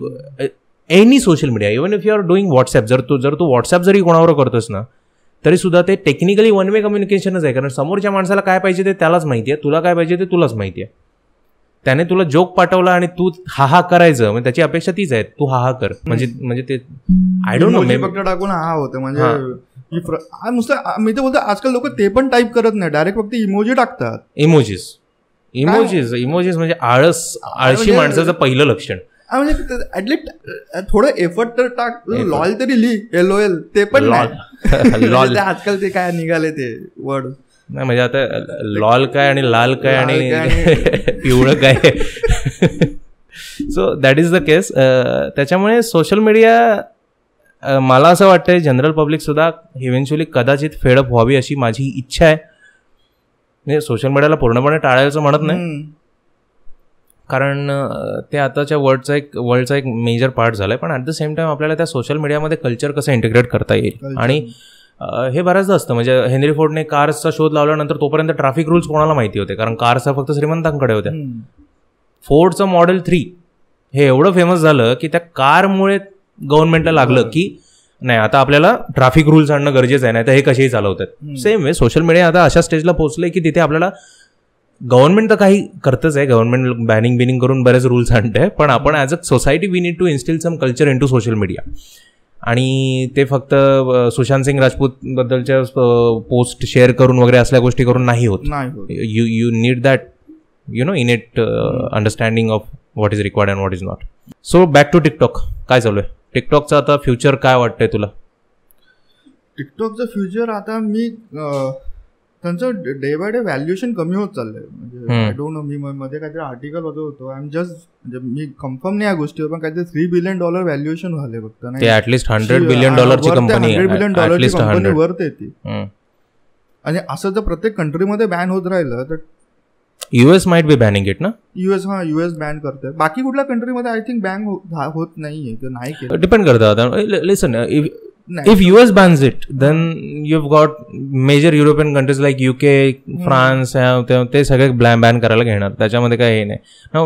any social media even if you are doing WhatsApp. जर तू WhatsApp जरी कोणावर करतोस ना तरी सुद्धा ते टेक्निकली वन वे कम्युनिकेशनच आहे. कारण समोरच्या माणसाला काय पाहिजे ते त्यालाच माहिती आहे, तुला काय पाहिजे ते तुलाच माहिती आहे. त्याने तुला जोक पाठवला आणि तू हा करायचं म्हणजे त्याची अपेक्षा तीच आहे तू हा कर म्हणजे ते आय डोंट नो फक्त टाकून हा होतं म्हणजे नुसतं मी तर बोलतो आजकाल लोक ते पण टाईप करत नाही डायरेक्ट फक्त इमोजी टाकतात. इमोजीज म्हणजे आळशी माणसाचं पहिलं लक्षण. म्हणजे ऍटलिस्ट थोडं एफर्ट तर टाक. लॉल तरी लिह LOL ते पण लॉल आजकाल ते काय निघाले ते वर्ड नाही म्हणजे आता लॉल काय आणि लाल काय आणि पिवळं काय. So that is the case. त्याच्यामुळे सोशल मीडिया मला असं वाटतंय जनरल पब्लिक सुद्धा इव्हेंच्युअली कदाचित फेडअप व्हावी अशी माझी इच्छा आहे. म्हणजे सोशल मीडियाला पूर्णपणे टाळायचं म्हणत नाही कारण ते आताच्या वर्ल्डचा एक मेजर पार्ट झाला आहे. पण ॲट द सेम टाईम आपल्याला त्या सोशल मीडियामध्ये कल्चर कसं इंटिग्रेट करता येईल आणि हे बऱ्याचदा असतं. म्हणजे हेनरी फोर्डने कार्सचा शोध लावल्यानंतर तोपर्यंत ट्रॅफिक रूल्स कोणाला माहिती होते, कारण कार्स फक्त श्रीमंतांकडे होत्या. फोर्डचं मॉडेल 3 हे एवढं फेमस झालं की त्या कारमुळे गव्हर्नमेंटला लागलं की नाही आता आपल्याला ट्रॅफिक रूल्स आणणं गरजेचं आहे, नाही तर हे कसेही चालवतात. सेम वे सोशल मीडिया आता अशा स्टेजला पोहोचले की तिथे आपल्याला गव्हर्नमेंट तर काही करतच आहे, गव्हर्नमेंट बॅनिंग बिनिंग करून बरेच रूल्स आणते, पण आपण as a society we need to instil some culture in to social media. आणि ते फक्त सुशांत सिंग राजपूतबद्दलच्या पोस्ट शेअर करून वगैरे असल्या गोष्टी करून नाही होत. You need that innate understanding of what is required and what is not. So back to TikTok, काय चालू आहे टिकटॉकचं आता फ्युचर, काय वाटतंय तुला टिकटॉकचं फ्युचर? आता मी त्यांचं डे बाय डे व्हॅल्युएशन कमी होत चाललंय. म्हणजे आय डोंट नो, मी मध्ये काहीतरी आर्टिकल होतो, आय एम जस्ट म्हणजे मी कन्फर्म नाही या गोष्टीवर, पण काहीतरी $3 बिलियन व्हॅल्युएशन झाले फक्त, नाही at least $100 billion $100 billion company worth येते. आणि असं जर प्रत्येक कंट्रीमध्ये बॅन होत राहिलं तर US might be banning it ना, युएस बॅन करतोय, बाकी कुठल्या कंट्रीमध्ये आय थिंक बॅन होत नाहीये, ते नाही केलं. डिपेंड करतं. Listen, if US bans it, then you've got major European countries like UK, France, ते सगळे बॅन करायला घेणार, त्याच्यामध्ये काही हे नाही ना,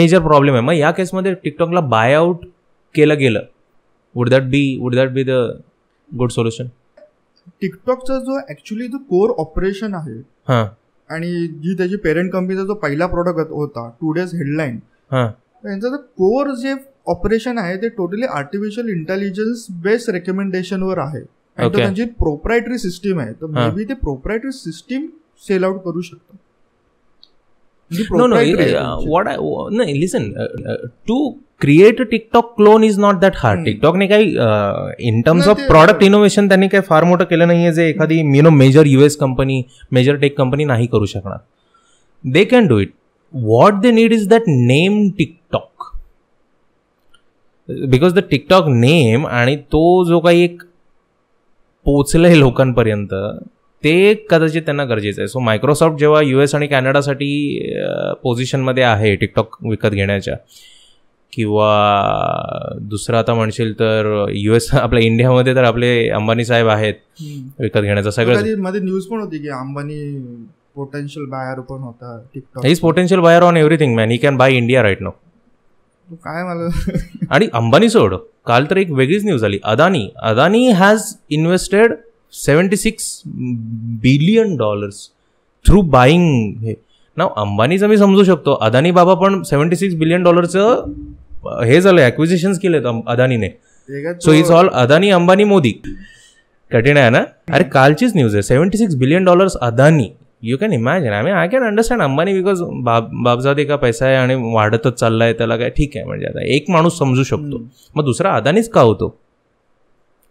मेजर प्रॉब्लेम आहे. मग या केसमध्ये टिकटॉकला बाय आउट केलं गेलं, would that be the good solution? टिकटॉकचा जो ऍक्च्युली जो कोर ऑपरेशन आहे आणि जी त्याची पेरेंट कंपनीचा जो पहिला प्रोडक्ट होता टुडेज हेडलाईन, त्यांचा जो कोर जे ऑपरेशन आहे ते टोटली आर्टिफिशियल इंटेलिजन्स बेस्ड रेकमेंडेशनवर आहे. आणि त्यांची प्रोप्रायटरी सिस्टीम आहे, तर मे बी ते प्रोप्रायटरी सिस्टीम सेल आउट करू शकतात. नाही listen, to create a TikTok clone is not that hard. टिकटॉकने काही in terms of product innovation त्यांनी काही फार मोठं केलं नाहीये, जे एखादी major US company, major tech company नाही करू शकणार. They can do it. What they need is that name TikTok, because the TikTok name आणि तो जो काही एक पोचलाय लोकांपर्यंत ते कदाचित त्यांना गरजेचं आहे. सो मायक्रोसॉफ्ट जेव्हा US आणि कॅनडासाठी पोझिशनमध्ये आहे टिकटॉक विकत घेण्याच्या, किंवा दुसरं आता म्हणशील तर US, आपल्या इंडियामध्ये तर आपले अंबानी साहेब आहेत विकत घेण्याचा. सगळं मध्ये न्यूज पण होती की अंबानी पोटेन्शियल बायर पण होता TikTok. He is potential buyer on everything man, he can buy India right now. काय मला आणि अंबानी सोड, काल तर एक वेगळीच न्यूज आली, Adani has invested $76 billion through buying. हे ना अंबानीचं मी समजू शकतो, अदानी बाबा पण $76 बिलियन हे झालं, ऍक्विजिशन्स केलेत अदानीने. So it's all Adani Ambani Modi. कठीण आहे ना? अरे कालचीच न्यूज आहे, $76 billion Adani. You can imagine. I can understand Ambani, because बापजादे का पैसा आहे आणि वाढतच चालला आहे, त्याला काय ठीक आहे. म्हणजे आता एक माणूस समजू शकतो, मग दुसरा अदानीच का होतो?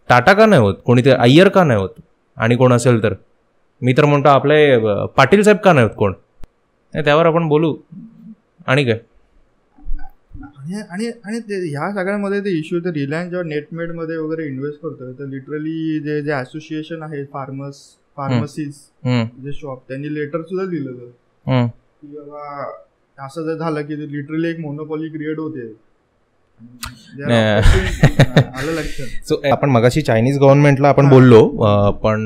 टाटा का नाही होत? कोणीतरी अय्यर का नाही होत? आणि कोण असेल तर मी तर म्हणतो आपले पाटील साहेब का नाही होत? कोण नाही, त्यावर आपण बोलू. आणि काय आणि ह्या सगळ्यांमध्ये ते इश्यू, तर रिलायन्स जेव्हा नेटमेडमध्ये वगैरे इन्व्हेस्ट करतोय तर लिटरली जे जे असोसिएशन आहे फार्मसीज जे शॉप, त्यांनी लेटर सुद्धा दिलेलं की बाबा असं जर झालं की लिटरली एक मोनोपॉली क्रिएट होते. सो आपण मगाशी चायनीज गव्हर्नमेंटला आपण बोललो, पण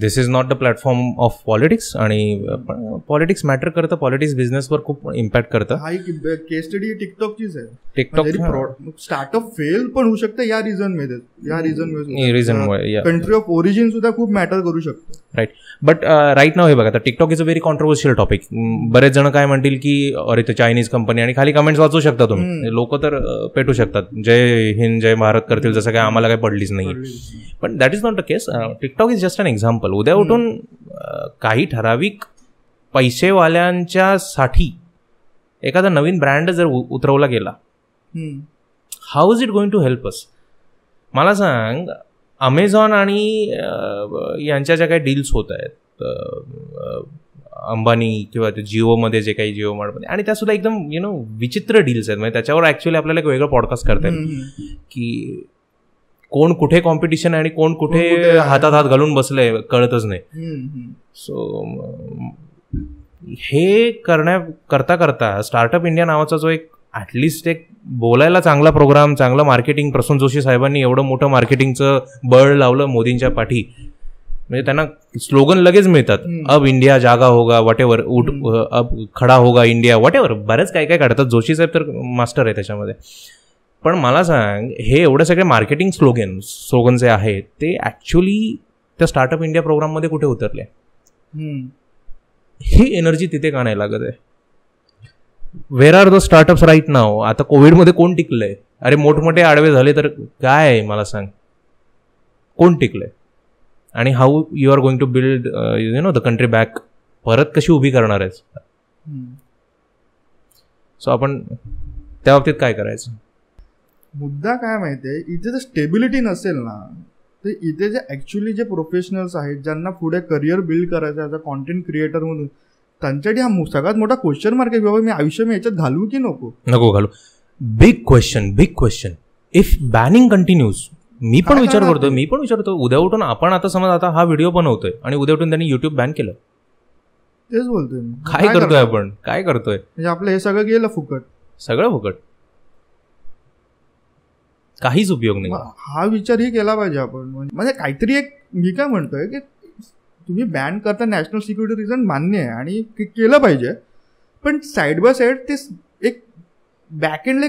this is not the platform of politics. आणि पॉलिटिक्स मॅटर करतं, पॉलिटिक्स बिझनेसवर खूप इम्पॅक्ट करतं. हा एक केस स्टडी टिकटॉकचीच आहे. टिकटॉक स्टार्टअप फेल पण होऊ शकतं या रिझनमुळे. कंट्री ऑफ ओरिजिन सुद्धा खूप मॅटर करू शकतं. राईट. बट राईट नाव हे बघा, आता TikTok is a very controversial topic. बरेच जण काय म्हणतील की अरे ते चायनीज कंपनी, आणि खाली कमेंट्स वाचू शकता तुम्ही, लोक तर पेटू शकतात, जय हिंद जय भारत करतील, जसं काय आम्हाला काय पडलीच नाही. पण that is not the case. TikTok is just an example. उद्या उठून काही ठराविक पैसेवाल्यांच्यासाठी एखादा नवीन ब्रँड जर उतरवला गेला, how is it going to help us? मला सांग, अमेझॉन आणि यांच्या ज्या काही डील्स होत आहेत अंबानी किंवा जिओमध्ये जे काही जिओ मार्टमध्ये, आणि त्यासुद्धा एकदम विचित्र डील्स आहेत. म्हणजे त्याच्यावर ॲक्च्युली आपल्याला एक वेगळं पॉडकास्ट करता येईल की कोण कुठे कॉम्पिटिशन आहे आणि कोण कुठे हातात हात घालून बसलंय, कळतच नाही. सो हे करता करता स्टार्टअप इंडिया नावाचा जो एक ॲटलिस्ट एक बोलायला चांगला प्रोग्राम, चांगलं मार्केटिंग, प्रसून जोशी साहेबांनी एवढं मोठं मार्केटिंगचं बळ लावलं मोदींच्या पाठी. म्हणजे त्यांना स्लोगन लगेच मिळतात, अब इंडिया जागा होगा, वॉट एव्हर, उठ अब खडा होगा इंडिया, वॉट एव्हर, बरेच काय काय काढतात. जोशी साहेब तर मास्टर आहे त्याच्यामध्ये. पण मला सांग, हे एवढे सगळे मार्केटिंग स्लोगन जे आहेत ते ॲक्च्युली त्या स्टार्टअप इंडिया प्रोग्राममध्ये कुठे उतरले? ही एनर्जी तिथे का नाही लागत आहे? Where are the startups right नाव? आता कोविडमध्ये कोण टिकलंय? अरे मोठमोठे आडवे झाले तर काय, मला सांग कोण टिकलंय? आणि how you are going to build you know the country back? परत कशी उभी करणार आहेस? सो आपण त्या बाबतीत काय करायचं? मुद्दा काय माहिती आहे, इथे जर स्टेबिलिटी नसेल ना, तर इथे जे ॲक्च्युली जे प्रोफेशनल्स आहेत ज्यांना पुढे करिअर बिल्ड करायचं आहे कॉन्टेंट क्रिएटर म्हणून, त्यांच्यासाठी हा सगळ्यात मोठा क्वेश्चन मार्क आहे, बाबा मी आयुष्य मी याच्यात घालू की नको घालू. Big question. If banning continues, मी पण विचारतो उद्या उठून आपण, आता समज आता हा व्हिडिओ बनवतोय आणि उद्या उठून त्यांनी युट्यूब बॅन केलं, तेच बोलतोय काय करतोय आपण म्हणजे आपलं हे सगळं गेलं फुकट. काहीच उपयोग नाही. हा विचारही केला पाहिजे आपण. म्हणजे काहीतरी एक, मी काय म्हणतोय की तुम्ही बॅन करता नॅशनल सिक्युरिटी रिझन मान्य आहे आणि केलं पाहिजे, पण साईड बाय साईड ते एक बॅकएंडला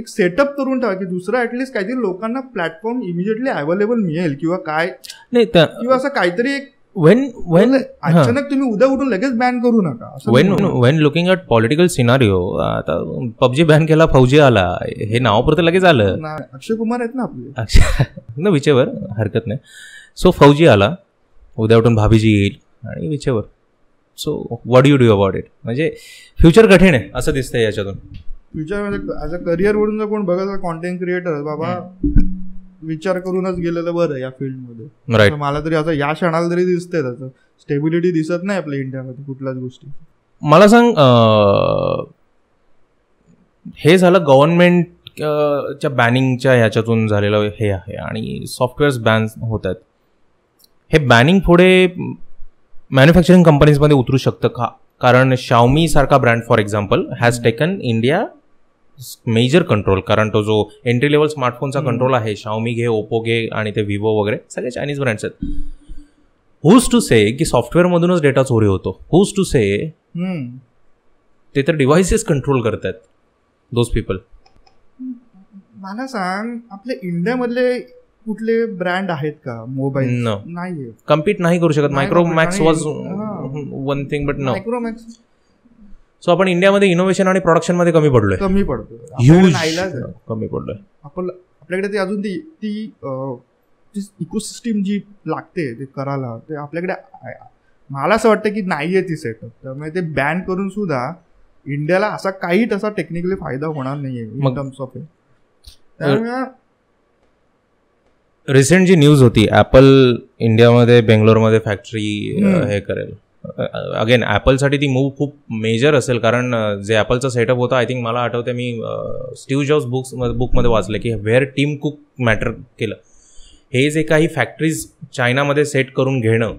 एक सेटअप करून ठेवा की दुसरा ॲटलिस्ट काहीतरी लोकांना प्लॅटफॉर्म इमिजिएटली अवेलेबल मिळेल किंवा काय नाही, किंवा असं काहीतरी एक when अचानक तुम्ही उद्या उठून लगेच बॅन करू नका. When looking at political scenario, आता पबजी बॅन केला, फौजी आला, हे नावापुरतं लगेच आलं. अक्षय कुमार आहेत ना आपले, अक्षय विचेवर, हरकत नाही. सो फौजी आला, उद्या उठून भाभीजी येईल आणि विचेवर. So what do you do about it? म्हणजे फ्युचर कठीण आहे असं दिसतंय याच्यातून. फ्युचरमध्ये ॲज अ करिअरवरून जर कोण बघायचा कॉन्टेंट क्रिएटर, बाबा विचार करूनच गेलेलं बरं या फील्डमध्ये. राईट, मला तरी असं या क्षणाला तरी दिसतंय, त्याचं स्टेबिलिटी दिसत नाही आपल्या इंडियामध्ये कुठल्याच गोष्टी. मला सांग, हे झालं गव्हर्नमेंट च्या बॅनिंगच्या ह्याच्यातून झालेलं हे आहे, आणि सॉफ्टवेअर्स बॅन होत आहेत. हे बॅनिंग पुढे मॅन्युफॅक्चरिंग कंपनीजमध्ये उतरू शकतं का? कारण शाओमी सारखा brand for example has taken India major control. कारण तो जो एंट्री लेवल स्मार्टफोनचा कंट्रोल आहे, शाओमी घे, ओप्पो घे आणि ते विवो वगैरे सगळे चायनीज ब्रँड्स आहेत. हुज टू से की सॉफ्टवेअरमधूनच डेटा चोरी होतो? Who's to say? ते तर डिव्हायसेस कंट्रोल करतात दोज पीपल. मला सांग, आपल्या इंडियामधले कुठले ब्रँड आहेत का मोबाईल? नाही, कम्पीट नाही करू शकत. Micromax was one thing but no Micromax. So आपण इंडियामध्ये इनोव्हेशन आणि प्रोडक्शन मध्ये कमी पडलोय. आपल्याकडे ते अजून ती इकोसिस्टीम जी लागते ते करायला, ते आपल्याकडे मला असं वाटतं की नाहीये ती सेटअप. त्यामुळे ते बॅन करून सुद्धा इंडियाला असा काही तसा टेक्निकली फायदा होणार नाहीये इन टर्म्स ऑफ. त्यामुळे रिसेंट जी न्यूज होती, ॲपल इंडियामध्ये बेंगलोरमध्ये फॅक्टरी हे करेल. अगेन ॲपलसाठी ती मूव्ह खूप मेजर असेल, कारण जे ॲपलचा सेटअप होता, आय थिंक मला आठवते मी स्टीव्ह जॉब्स बुकमध्ये वाचलं की व्हेअर टीम कुक मॅटर केलं. हे जे काही फॅक्टरीज चायनामध्ये सेट करून घेणं,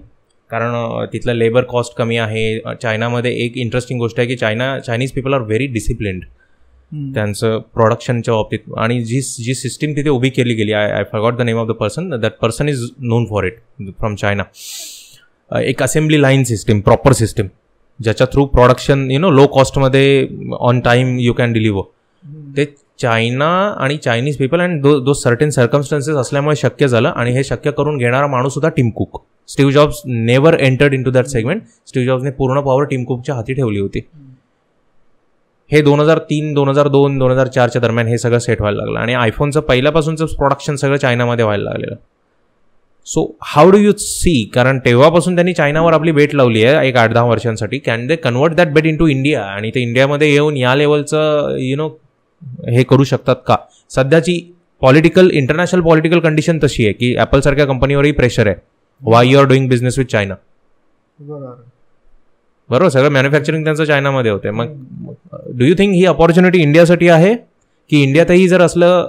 कारण तिथला लेबर कॉस्ट कमी आहे चायनामध्ये. एक इंटरेस्टिंग गोष्ट आहे की Chinese people are very disciplined त्यांचं प्रोडक्शनच्या बाबतीत. आणि जी सिस्टीम तिथे उभी केली गेली, I forgot the name of the person, that person is known for it from China. एक assembly line system, proper system, ज्याच्या थ्रू प्रोडक्शन लो कॉस्टमध्ये on time you can deliver. ते चायना आणि Chinese people and though certain circumstances असल्यामुळे शक्य झालं. आणि हे शक्य करून घेणारा माणूस सुद्धा Tim Cook. Steve Jobs never entered into that segment. Steve जॉब्सने पूर्ण पॉवर टीम कुकच्या हाती ठेवली होती. हे 2003, 2002, 2004च्या दरम्यान हे सगळं सेट व्हायला लागलं आणि आयफोनचं पहिल्यापासूनचं प्रोडक्शन सगळं चायनामध्ये व्हायला लागलेलं. So how do you see? कारण तेव्हापासून त्यांनी चायनावर आपली बेट लावली आहे एक 8-10 वर्षांसाठी. Can they convert that bet into India? आणि ते इंडियामध्ये येऊन या लेवलचं हे करू शकतात का? सध्याची इंटरनॅशनल पॉलिटिकल कंडिशन तशी आहे की ॲपलसारख्या कंपनीवरही प्रेशर आहे. Why you are doing business with China? बरोबर, सगळं मॅन्युफॅक्चरिंग त्यांचं चायनामध्ये होते. मग डू यू थिंक ही ऑपॉर्च्युनिटी इंडियासाठी आहे की इंडियातही जर असलं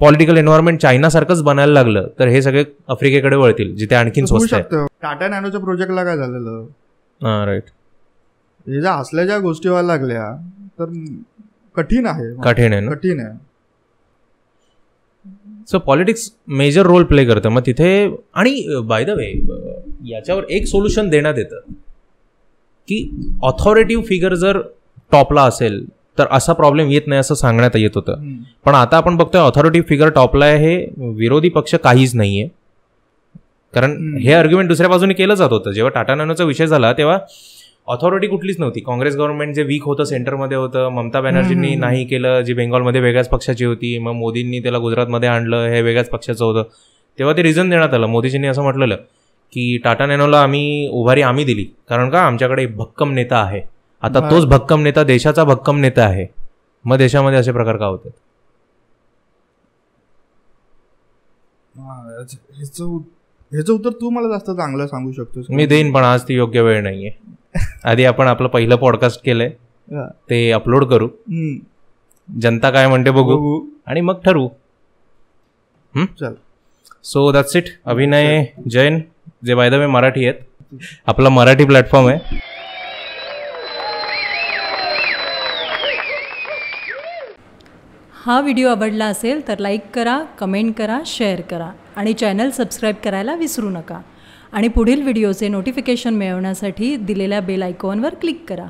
पॉलिटिकल एन्व्हायरमेंट चायनासारखंच बनायला लागलं तर हे सगळे आफ्रिकेकडे वळतील जिथे आणखीन स्वस्त आहे? टाटा नॅनोच्या प्रोजेक्टला काय झालेलं? राईट, हे ज्या असल्या ज्या गोष्टी व्हायला लागल्या तर कठीण आहे. So politics major role play करतं मग तिथे. आणि बाय द वे याच्यावर एक सोल्युशन देण्यात येतं की ऑथॉरिटिव्ह फिगर जर टॉपला असेल तर असा प्रॉब्लेम येत नाही असं सांगण्यात येत होतं. पण आता आपण बघतोय ऑथॉरिटी फिगर टॉपला आहे, विरोधी पक्ष काहीच नाहीये. कारण हे आर्ग्युमेंट दुसऱ्या बाजूने केलं जात होतं. जेव्हा टाटा नॅनोचा विषय झाला तेव्हा ऑथॉरिटी कुठलीच नव्हती. काँग्रेस गव्हर्नमेंट जे वीक होतं सेंटरमध्ये होतं, ममता बॅनर्जींनी नाही केलं, जी बेंगॉलमध्ये वेगळ्याच पक्षाची होती, मग मोदींनी त्याला गुजरातमध्ये आणलं, हे वेगळ्याच पक्षाचं होतं. तेव्हा ते रिझन देण्यात आलं. मोदीजींनी असं म्हटलेलं की टाटा नॅनोला आम्ही उभारी आम्ही दिली कारण का आमच्याकडे भक्कम नेता आहे. आता तोच भक्कम नेता देशाचा भक्कम नेता आहे. मग देशामध्ये असे प्रकार का होतात? ह्याचं उत्तर तू मला जास्त चांगलं सांगू शकतोस. मी देईन पण आज ती योग्य वेळ नाहीये. आधी आपण आपलं पहिलं पॉडकास्ट केलंय ते अपलोड करू, जनता काय म्हणते बघू आणि मग ठरवू. So that's it. Abhinay Jain जे बाय द वे मराठी आहेत, आपला मराठी प्लॅटफॉर्म आहे. हा व्हिडिओ आवडला असेल तर लाईक करा, कमेंट करा, शेअर करा आणि चॅनल सबस्क्राईब करायला विसरू नका. आणि पुढील व्हिडिओचे नोटिफिकेशन मिळवण्यासाठी दिलेल्या बेल आयकॉनवर क्लिक करा.